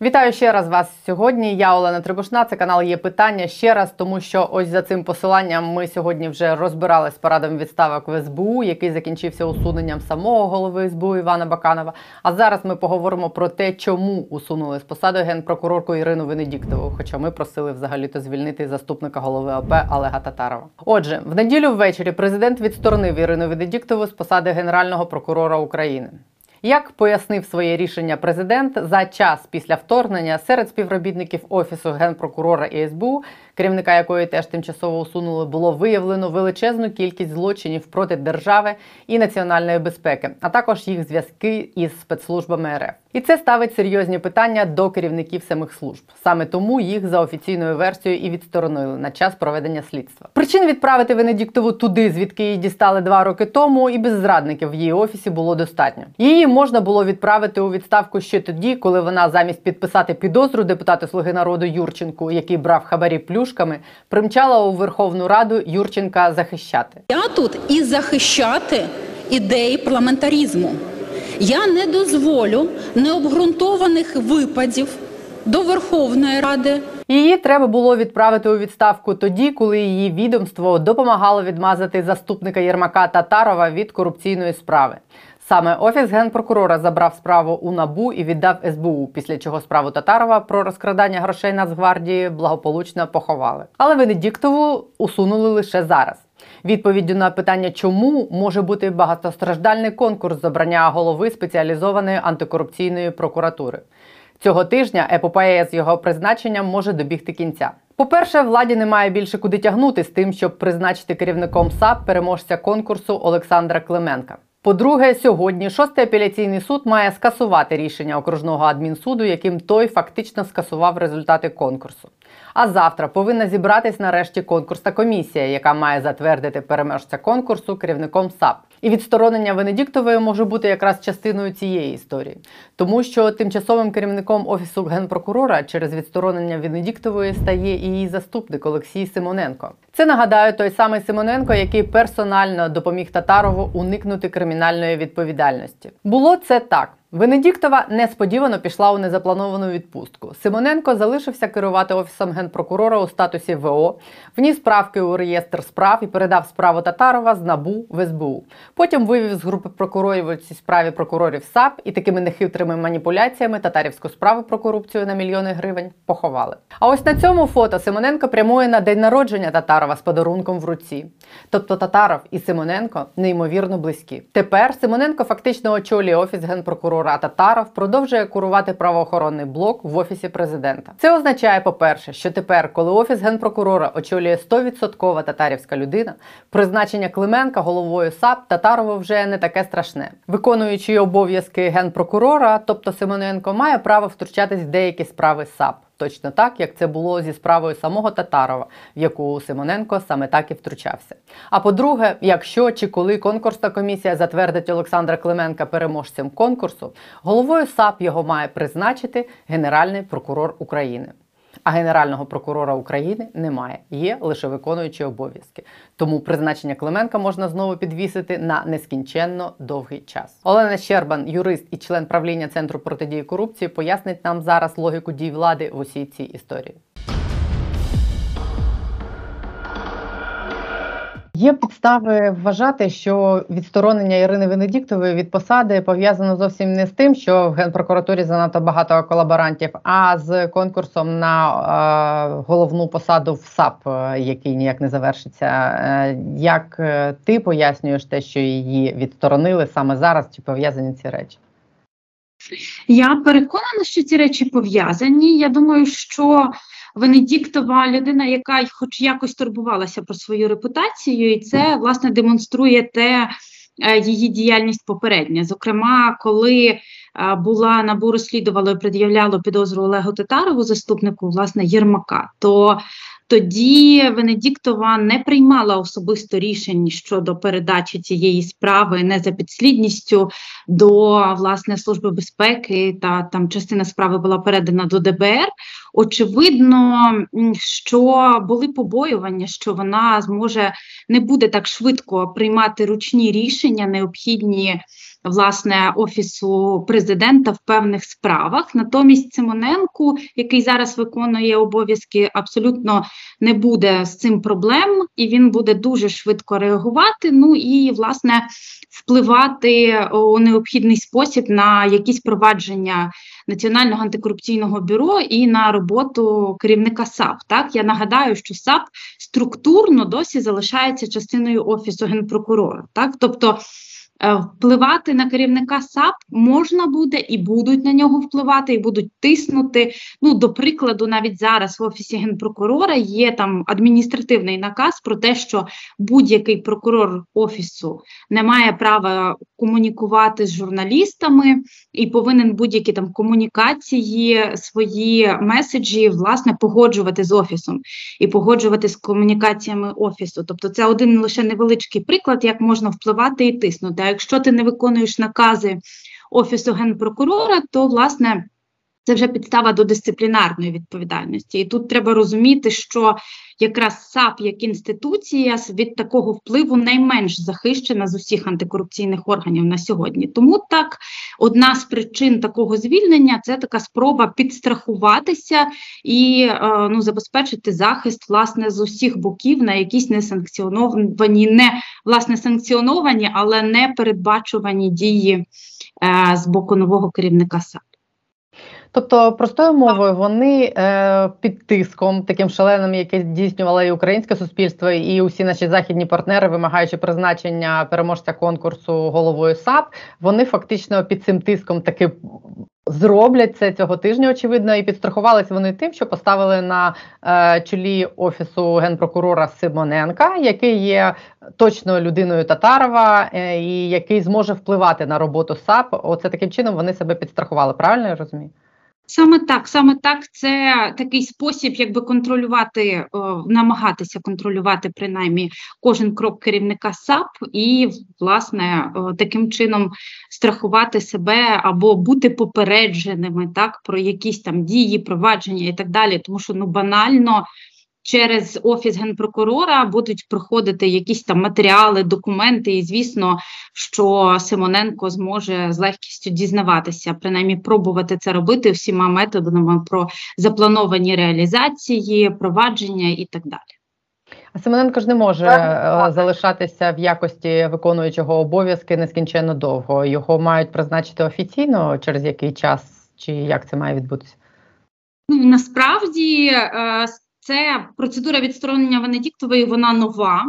Вітаю ще раз вас сьогодні. Я Олена Трибушна, це канал «Є питання» ще раз, тому що ось за цим посиланням ми сьогодні вже розбирались з парадом відставок в СБУ, який закінчився усуненням самого голови СБУ Івана Баканова. А зараз ми поговоримо про те, чому усунули з посади генпрокурорку Ірину Венедіктову, хоча ми просили взагалі-то звільнити заступника голови ОП Олега Татарова. Отже, в неділю ввечері президент відсторонив Ірину Венедіктову з посади генерального прокурора України. Як пояснив своє рішення президент, за час після вторгнення серед співробітників Офісу Генпрокурора і СБУ, керівника якої теж тимчасово усунули, було виявлено величезну кількість злочинів проти держави і національної безпеки, а також їх зв'язки із спецслужбами РФ. І це ставить серйозні питання до керівників самих служб. Саме тому їх за офіційною версією і відсторонили на час проведення слідства. Причин відправити Венедіктову туди, звідки її дістали 2 роки тому, і без зрадників в її офісі було достатньо. Її можна було відправити у відставку ще тоді, коли вона замість підписати підозру депутату «Слуги народу» Юрченку, який брав хабарі плюшками, примчала у Верховну Раду Юрченка захищати. Я тут і захищати ідеї парламентаризму. Я не дозволю необґрунтованих випадів до Верховної Ради. Її треба було відправити у відставку тоді, коли її відомство допомагало відмазати заступника Єрмака Татарова від корупційної справи. Саме Офіс Генпрокурора забрав справу у НАБУ і віддав СБУ, після чого справу Татарова про розкрадання грошей Нацгвардії благополучно поховали. Але Венедіктову усунули лише зараз. Відповіддю на питання «чому» може бути багатостраждальний конкурс з обрання голови спеціалізованої антикорупційної прокуратури. Цього тижня епопея з його призначенням може добігти кінця. По-перше, владі немає більше куди тягнути з тим, щоб призначити керівником САП переможця конкурсу Олександра Клименка. По-друге, сьогодні 6-й апеляційний суд має скасувати рішення окружного адмінсуду, яким той фактично скасував результати конкурсу. А завтра повинна зібратись нарешті конкурсна комісія, яка має затвердити переможця конкурсу керівником САП. І відсторонення Венедіктової може бути якраз частиною цієї історії. Тому що тимчасовим керівником Офісу Генпрокурора через відсторонення Венедіктової стає і її заступник Олексій Симоненко. Це, нагадаю, той самий Симоненко, який персонально допоміг Татарову уникнути кримінальної відповідальності. Було це так. Венедіктова несподівано пішла у незаплановану відпустку. Симоненко залишився керувати Офісом Генпрокурора у статусі ВО, вніс правки у реєстр справ і передав справу Татарова з НАБУ в СБУ. Потім вивів з групи прокурорів у цій справі прокурорів САП і такими нехитрими маніпуляціями татарівську справу про корупцію на мільйони гривень поховали. А ось на цьому фото Симоненко прямує на день народження Татарова з подарунком в руці. Тобто Татаров і Симоненко неймовірно близькі. Тепер Симоненко фактично очолює Офіс Генпрокурора, а Татаров продовжує курувати правоохоронний блок в Офісі Президента. Це означає, по-перше, що тепер, коли Офіс Генпрокурора очолює 100% татарівська людина, призначення Клименка головою САП Татарову вже не таке страшне. Виконуючи обов'язки генпрокурора, тобто Симоненко, має право втручатись в деякі справи САП. Точно так, як це було зі справою самого Татарова, в яку Симоненко саме так і втручався. А по-друге, якщо чи коли конкурсна комісія затвердить Олександра Клименка переможцем конкурсу, головою САП його має призначити Генеральний прокурор України. А Генерального прокурора України немає, є лише виконуючі обов'язки. Тому призначення Клименка можна знову підвісити на нескінченно довгий час. Олена Щербан, юрист і член правління Центру протидії корупції, пояснить нам зараз логіку дій влади в усій цій історії. Є підстави вважати, що відсторонення Ірини Венедіктової від посади пов'язано зовсім не з тим, що в Генпрокуратурі занадто багато колаборантів, а з конкурсом на головну посаду в САП, який ніяк не завершиться. Як ти пояснюєш те, що її відсторонили саме зараз, чи пов'язані ці речі? Я переконана, що ці речі пов'язані. Я думаю, що Венедіктова людина, яка хоч якось турбувалася про свою репутацію, і це, власне, демонструє те її діяльність попередня. Зокрема, коли була НАБУ розслідувала і пред'являло підозру Олегу Татарову, заступнику, власне, Єрмака, то тоді Венедіктова не приймала особисто рішень щодо передачі цієї справи не за підслідністю до, власне, Служби безпеки, та там частина справи була передана до ДБР. Очевидно, що були побоювання, що вона зможе, не буде так швидко приймати ручні рішення, необхідні власне, Офісу президента в певних справах. Натомість Симоненку, який зараз виконує обов'язки, абсолютно не буде з цим проблем, і він буде дуже швидко реагувати, ну і, власне, впливати у необхідний спосіб на якісь провадження Національного антикорупційного бюро і на роботу керівника САП. Так, я нагадаю, що САП структурно досі залишається частиною Офісу Генпрокурора. Так, тобто впливати на керівника САП можна буде, і будуть на нього впливати, і будуть тиснути. Ну, до прикладу, навіть зараз в Офісі Генпрокурора є там адміністративний наказ про те, що будь-який прокурор Офісу не має права комунікувати з журналістами і повинен будь-які там комунікації, свої меседжі, власне, погоджувати з Офісом і погоджувати з комунікаціями Офісу. Тобто це один лише невеличкий приклад, як можна впливати і тиснути. А якщо ти не виконуєш накази Офісу Генпрокурора, то, власне, це вже підстава до дисциплінарної відповідальності. І тут треба розуміти, що якраз САП як інституція від такого впливу найменш захищена з усіх антикорупційних органів на сьогодні. Тому так, одна з причин такого звільнення – це така спроба підстрахуватися і забезпечити захист, власне, з усіх боків на якісь несанкціоновані, але не передбачувані дії з боку нового керівника САП. Тобто, простою мовою, вони під тиском, таким шаленим, яке здійснювало і українське суспільство, і усі наші західні партнери, вимагаючи призначення переможця конкурсу головою САП, вони фактично під цим тиском таки зроблять це цього тижня, очевидно, і підстрахувалися вони тим, що поставили на чолі Офісу Генпрокурора Симоненка, який є точно людиною Татарова і який зможе впливати на роботу САП. Оце таким чином вони себе підстрахували, правильно я розумію? Саме так, це такий спосіб, якби контролювати, намагатися контролювати принаймні кожен крок керівника САП і, власне, таким чином страхувати себе або бути попередженими, так, про якісь там дії, провадження і так далі, тому що, банально, через Офіс Генпрокурора будуть проходити якісь там матеріали, документи, і, звісно, що Симоненко зможе з легкістю дізнаватися, принаймні пробувати це робити всіма методами про заплановані реалізації, провадження і так далі. А Симоненко ж не може залишатися в якості виконуючого обов'язки нескінченно довго. Його мають призначити офіційно через який час, чи як це має відбутися? Насправді, це процедура відсторонення Венедіктової, вона нова.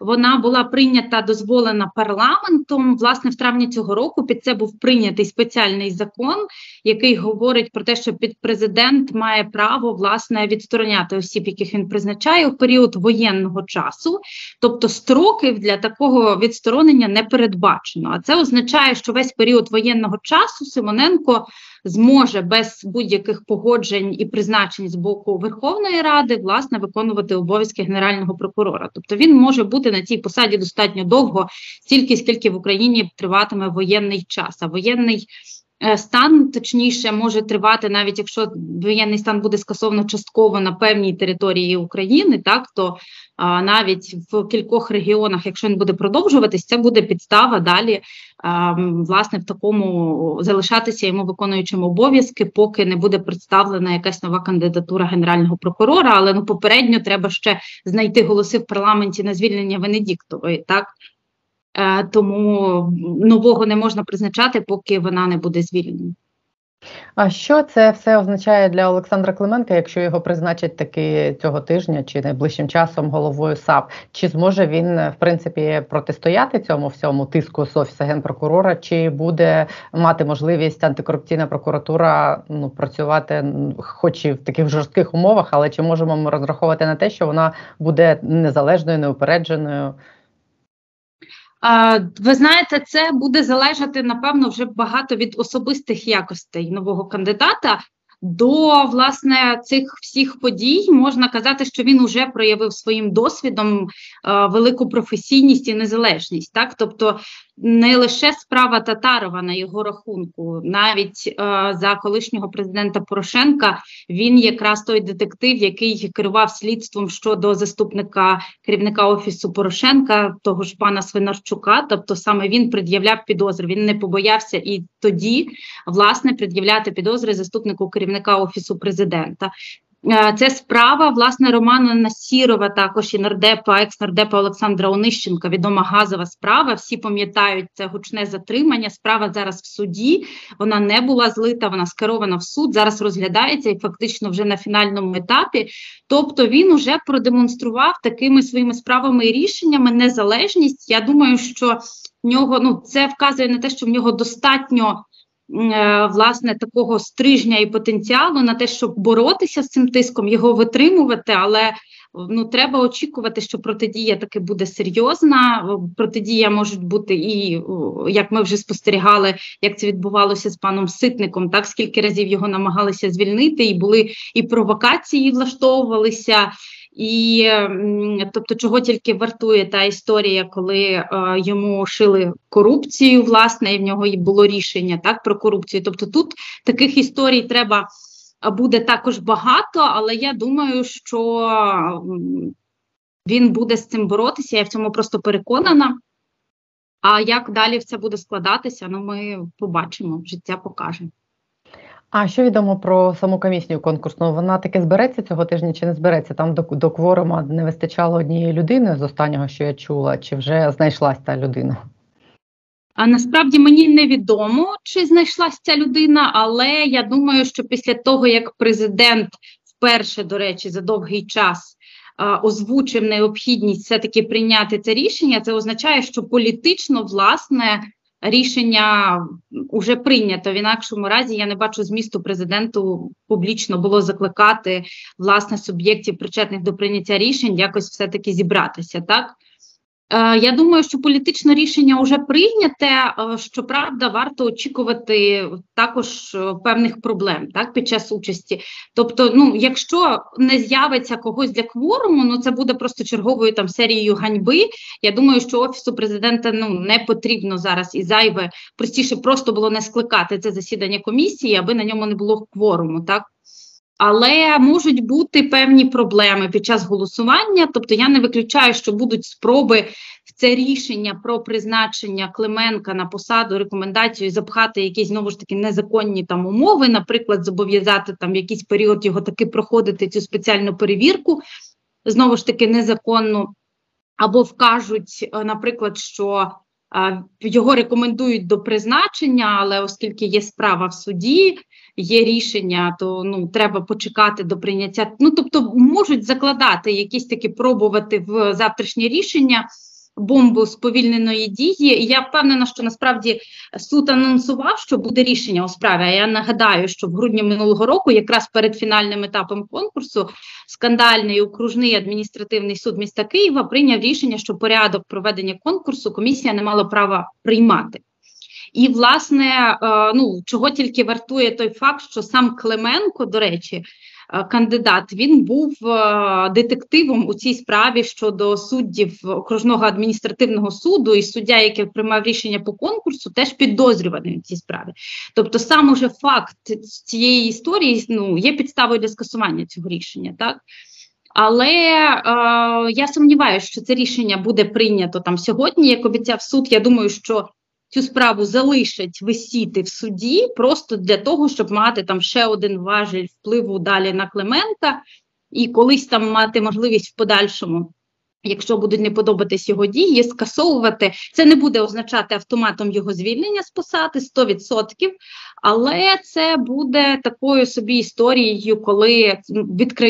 Вона була прийнята, дозволена парламентом. Власне, в травні цього року під це був прийнятий спеціальний закон, який говорить про те, що президент має право, власне, відстороняти осіб, яких він призначає, у період воєнного часу. Тобто строків для такого відсторонення не передбачено. А це означає, що весь період воєнного часу Симоненко зможе без будь-яких погоджень і призначень з боку Верховної Ради, власне, виконувати обов'язки Генерального прокурора. Тобто він може бути на цій посаді достатньо довго, стільки, скільки в Україні триватиме воєнний час. А воєнний стан, точніше, може тривати, навіть якщо воєнний стан буде скасовано частково на певній території України, так, то навіть в кількох регіонах, якщо він буде продовжуватись, це буде підстава далі, власне, в такому залишатися йому виконуючим обов'язки, поки не буде представлена якась нова кандидатура Генерального прокурора, але попередньо треба ще знайти голоси в парламенті на звільнення Венедіктової, так? Тому нового не можна призначати, поки вона не буде звільнена. А що це все означає для Олександра Клименка, якщо його призначать таки цього тижня чи найближчим часом головою САП? Чи зможе він, в принципі, протистояти цьому всьому тиску з Офісу Генпрокурора? Чи буде мати можливість антикорупційна прокуратура працювати хоч і в таких жорстких умовах, але чи можемо ми розраховувати на те, що вона буде незалежною, неупередженою? Ви знаєте, це буде залежати, напевно, вже багато від особистих якостей нового кандидата. До, власне, цих всіх подій можна казати, що він уже проявив своїм досвідом велику професійність і незалежність. Так? Тобто не лише справа Татарова на його рахунку, навіть за колишнього президента Порошенка він якраз той детектив, який керував слідством щодо заступника керівника Офісу Порошенка, того ж пана Свинарчука, тобто саме він пред'являв підозри, він не побоявся і тоді, власне, пред'являти підозри заступнику керівника Офісу президента. Це справа, власне, Романа Насірова, також і нардепа, екс-нардепа Олександра Онищенка, відома газова справа. Всі пам'ятають це гучне затримання. Справа зараз в суді, вона не була злита, вона скерована в суд, зараз розглядається і фактично вже на фінальному етапі. Тобто він уже продемонстрував такими своїми справами і рішеннями незалежність. Я думаю, що в нього, це вказує на те, що в нього достатньо, власне, такого стрижня і потенціалу на те, щоб боротися з цим тиском, його витримувати, але треба очікувати, що протидія таки буде серйозна. Протидія можуть бути і, як ми вже спостерігали, як це відбувалося з паном Ситником, так, скільки разів його намагалися звільнити, і були і провокації влаштовувалися, і, тобто, чого тільки вартує та історія, коли йому шили корупцію, власне, і в нього було рішення, так, про корупцію. Тобто тут таких історій треба буде також багато, але я думаю, що він буде з цим боротися, я в цьому просто переконана. А як далі все буде складатися, ми побачимо, життя покаже. А що відомо про саму комісію конкурсну? Вона таки збереться цього тижня чи не збереться? Там до кворума не вистачало однієї людини з останнього, що я чула, чи вже знайшлась та людина? А насправді мені невідомо, чи знайшлась ця людина, але я думаю, що після того, як президент вперше, до речі, за довгий час озвучив необхідність все-таки прийняти це рішення, це означає, що політично, власне, рішення вже прийнято. В інакшому разі я не бачу змісту президенту публічно було закликати, власне, суб'єктів, причетних до прийняття рішень, якось все-таки зібратися, так? Я думаю, що політичне рішення вже прийняте, щоправда, варто очікувати також певних проблем, так, під час участі. Тобто, якщо не з'явиться когось для кворуму, це буде просто черговою серією ганьби. Я думаю, що Офісу президента не потрібно зараз і зайве, простіше просто було не скликати це засідання комісії, аби на ньому не було кворуму, так. Але можуть бути певні проблеми під час голосування, тобто я не виключаю, що будуть спроби в це рішення про призначення Клименка на посаду, рекомендацію запхати якісь, знову ж таки, незаконні умови, наприклад, зобов'язати в якийсь період його таки проходити цю спеціальну перевірку, знову ж таки, незаконну, або вкажуть, наприклад, що його рекомендують до призначення, але оскільки є справа в суді, є рішення, то треба почекати до прийняття. Тобто можуть закладати якісь такі, пробувати в завтрашнє рішення бомбу сповільненої дії. І я впевнена, що насправді суд анонсував, що буде рішення у справі. А я нагадаю, що в грудні минулого року, якраз перед фінальним етапом конкурсу, скандальний окружний адміністративний суд міста Києва прийняв рішення, що порядок проведення конкурсу комісія не мала права приймати. І, власне, чого тільки вартує той факт, що сам Клименко, до речі, кандидат, він був детективом у цій справі щодо суддів окружного адміністративного суду, і суддя, який приймав рішення по конкурсу, теж підозрюваний у цій справі. Тобто сам уже факт цієї історії є підставою для скасування цього рішення, так? Але я сумніваюся, що це рішення буде прийнято сьогодні, як обіцяв суд. Я думаю, що цю справу залишать висіти в суді просто для того, щоб мати ще один важіль впливу далі на Клименка і колись мати можливість в подальшому, якщо будуть не подобатись його дії, скасовувати. Це не буде означати автоматом його звільнення з посади, 100%, але це буде такою собі історією,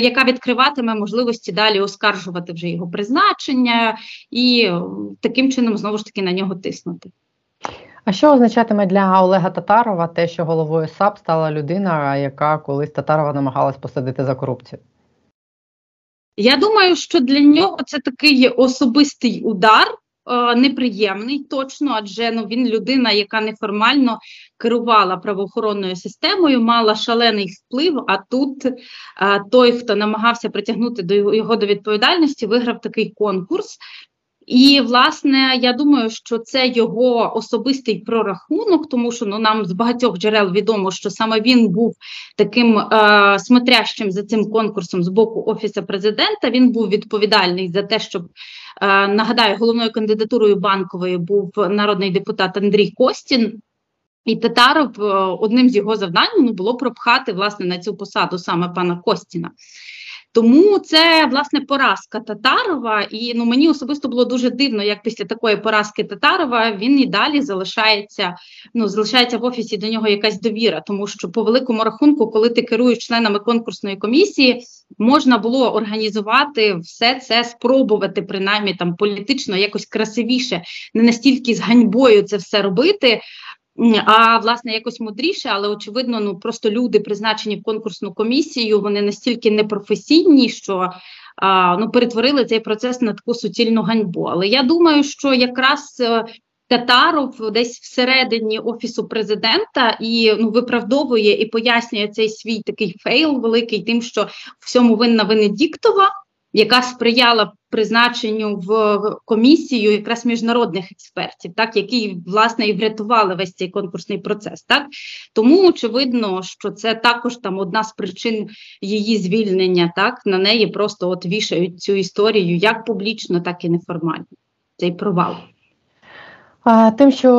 яка відкриватиме можливості далі оскаржувати вже його призначення і таким чином, знову ж таки, на нього тиснути. А що означатиме для Олега Татарова те, що головою САП стала людина, яка колись Татарова намагалась посадити за корупцію? Я думаю, що для нього це такий особистий удар, неприємний точно, адже він людина, яка неформально керувала правоохоронною системою, мала шалений вплив, а тут той, хто намагався притягнути його до відповідальності, виграв такий конкурс. І, власне, я думаю, що це його особистий прорахунок, тому що нам з багатьох джерел відомо, що саме він був таким смотрящим за цим конкурсом з боку Офісу Президента, він був відповідальний за те, щоб, нагадаю, головною кандидатурою Банкової був народний депутат Андрій Костін. І Татаров, одним з його завдань було пропхати, власне, на цю посаду саме пана Костіна. Тому це, власне, поразка Татарова, і мені особисто було дуже дивно, як після такої поразки Татарова він і далі залишається, залишається в Офісі, до нього якась довіра, тому що по великому рахунку, коли ти керуєш членами конкурсної комісії, можна було організувати все це, спробувати, принаймні, політично якось красивіше, не настільки з ганьбою це все робити, а, власне, якось мудріше, але, очевидно, просто люди, призначені в конкурсну комісію, вони настільки непрофесійні, що перетворили цей процес на таку суцільну ганьбу. Але я думаю, що якраз Татаров десь всередині Офісу Президента і виправдовує і пояснює цей свій такий фейл великий тим, що всьому винна Венедіктова, яка сприяла призначенню в комісію якраз міжнародних експертів, так, які, власне, і врятували весь цей конкурсний процес. Так? Тому, очевидно, що це також одна з причин її звільнення, так, на неї просто вішають цю історію як публічно, так і неформально, цей провал. Тим, що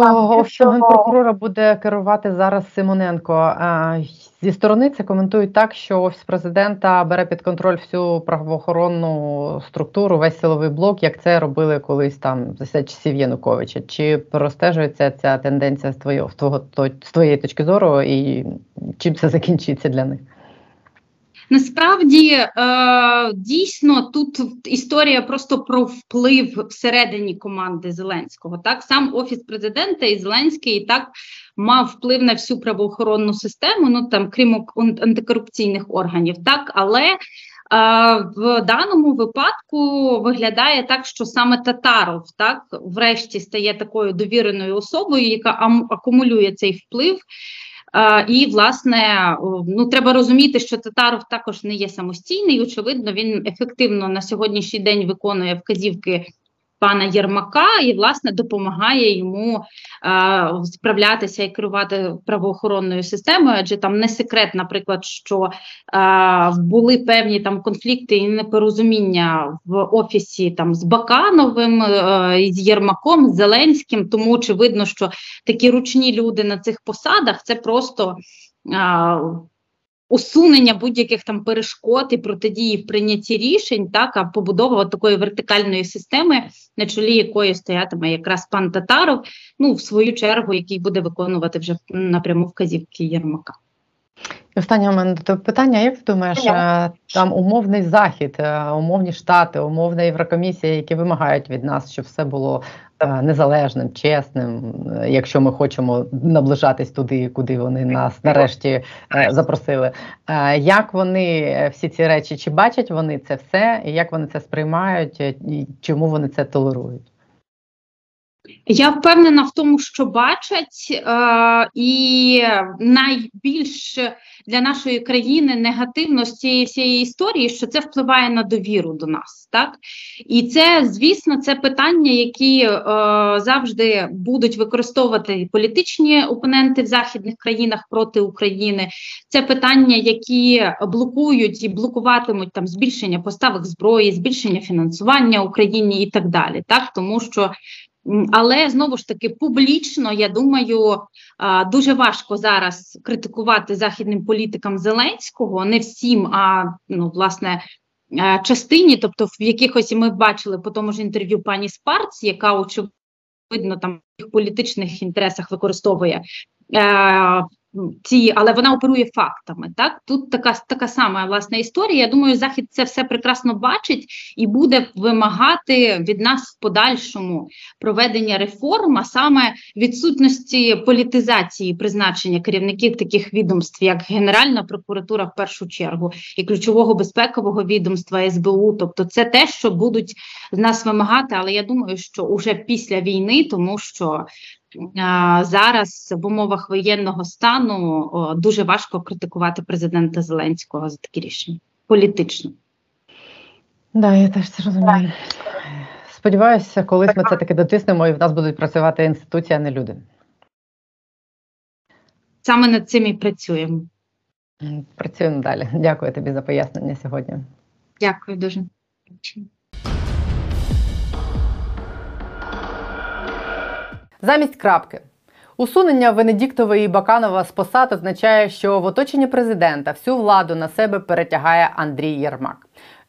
Генпрокурора буде керувати зараз Симоненко, зі сторони це коментують так, що Офіс Президента бере під контроль всю правоохоронну структуру, весь силовий блок, як це робили колись за часів Януковича. Чи простежується ця тенденція з твоєї точки зору і чим це закінчиться для них? Насправді, дійсно, тут історія просто про вплив всередині команди Зеленського. Так, сам Офіс Президента і Зеленський і так мав вплив на всю правоохоронну систему, крім антикорупційних органів, так, але в даному випадку виглядає так, що саме Татаров, так, врешті стає такою довіреною особою, яка акумулює цей вплив. І, власне, треба розуміти, що Татаров також не є самостійний, очевидно, він ефективно на сьогоднішній день виконує вказівки пана Єрмака і, власне, допомагає йому справлятися і керувати правоохоронною системою, адже не секрет, наприклад, що були певні конфлікти і непорозуміння в Офісі з Бакановим, з Єрмаком, з Зеленським, тому очевидно, що такі ручні люди на цих посадах – це просто усунення будь-яких перешкод і протидії в прийнятті рішень, так, а побудова такої вертикальної системи, на чолі якої стоятиме якраз пан Татаров, в свою чергу, який буде виконувати вже напряму вказівки Єрмака. Останнє у мене питання. Як ти думаєш, там умовний Захід, умовні Штати, умовна Єврокомісія, які вимагають від нас, щоб все було незалежним, чесним, якщо ми хочемо наближатись туди, куди вони нас нарешті запросили. Як вони всі ці речі, чи бачать вони це все, і як вони це сприймають, і чому вони це толерують? Я впевнена в тому, що бачать, і найбільш для нашої країни негативно з цієї всієї історії, що це впливає на довіру до нас, так? І це, звісно, це питання, які завжди будуть використовувати політичні опоненти в західних країнах проти України. Це питання, які блокують і блокуватимуть збільшення поставок зброї, збільшення фінансування Україні і так далі, так? Тому що але, знову ж таки, публічно, я думаю, дуже важко зараз критикувати західним політикам Зеленського, не всім, а, власне, частині, тобто в якихось, ми бачили по тому ж інтерв'ю пані Спарц, яка, очевидно, в політичних інтересах використовує ці, але вона оперує фактами, так? Тут така сама, власне, історія. Я думаю, Захід це все прекрасно бачить і буде вимагати від нас в подальшому проведення реформ, а саме відсутності політизації призначення керівників таких відомств, як Генеральна прокуратура в першу чергу, і ключового безпекового відомства СБУ. Тобто це те, що будуть з нас вимагати, але я думаю, що уже після війни, тому що зараз в умовах воєнного стану дуже важко критикувати президента Зеленського за такі рішення політично. Так, я теж це розумію. Сподіваюся, колись ми це таки дотиснемо і в нас будуть працювати інституції, а не люди. Саме над цим і працюємо. Працюємо далі. Дякую тобі за пояснення сьогодні. Дякую дуже. Замість крапки. Усунення Венедіктова і Баканова з посад означає, що в оточенні президента всю владу на себе перетягає Андрій Єрмак.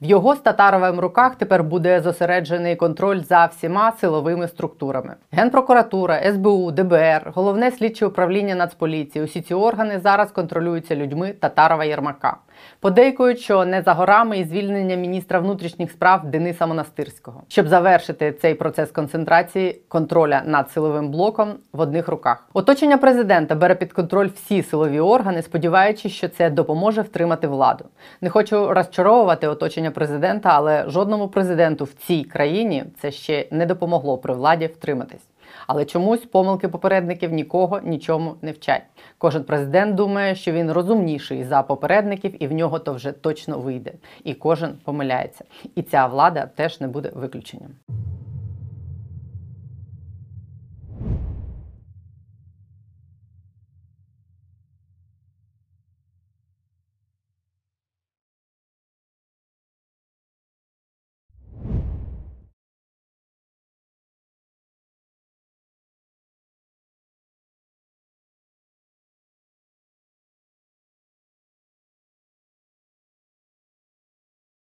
В його з Татаровим руках тепер буде зосереджений контроль за всіма силовими структурами. Генпрокуратура, СБУ, ДБР, Головне слідче управління Нацполіції – усі ці органи зараз контролюються людьми Татарова-Єрмака. Подейкують, що не за горами і звільнення міністра внутрішніх справ Дениса Монастирського. Щоб завершити цей процес концентрації контроля над силовим блоком в одних руках. Оточення президента бере під контроль всі силові органи, сподіваючись, що це допоможе втримати владу. Не хочу розчаровувати оточення президента, але жодному президенту в цій країні це ще не допомогло при владі втриматись. Але чомусь помилки попередників нікого нічому не вчать. Кожен президент думає, що він розумніший за попередників і в нього то вже точно вийде. І кожен помиляється. І ця влада теж не буде виключенням.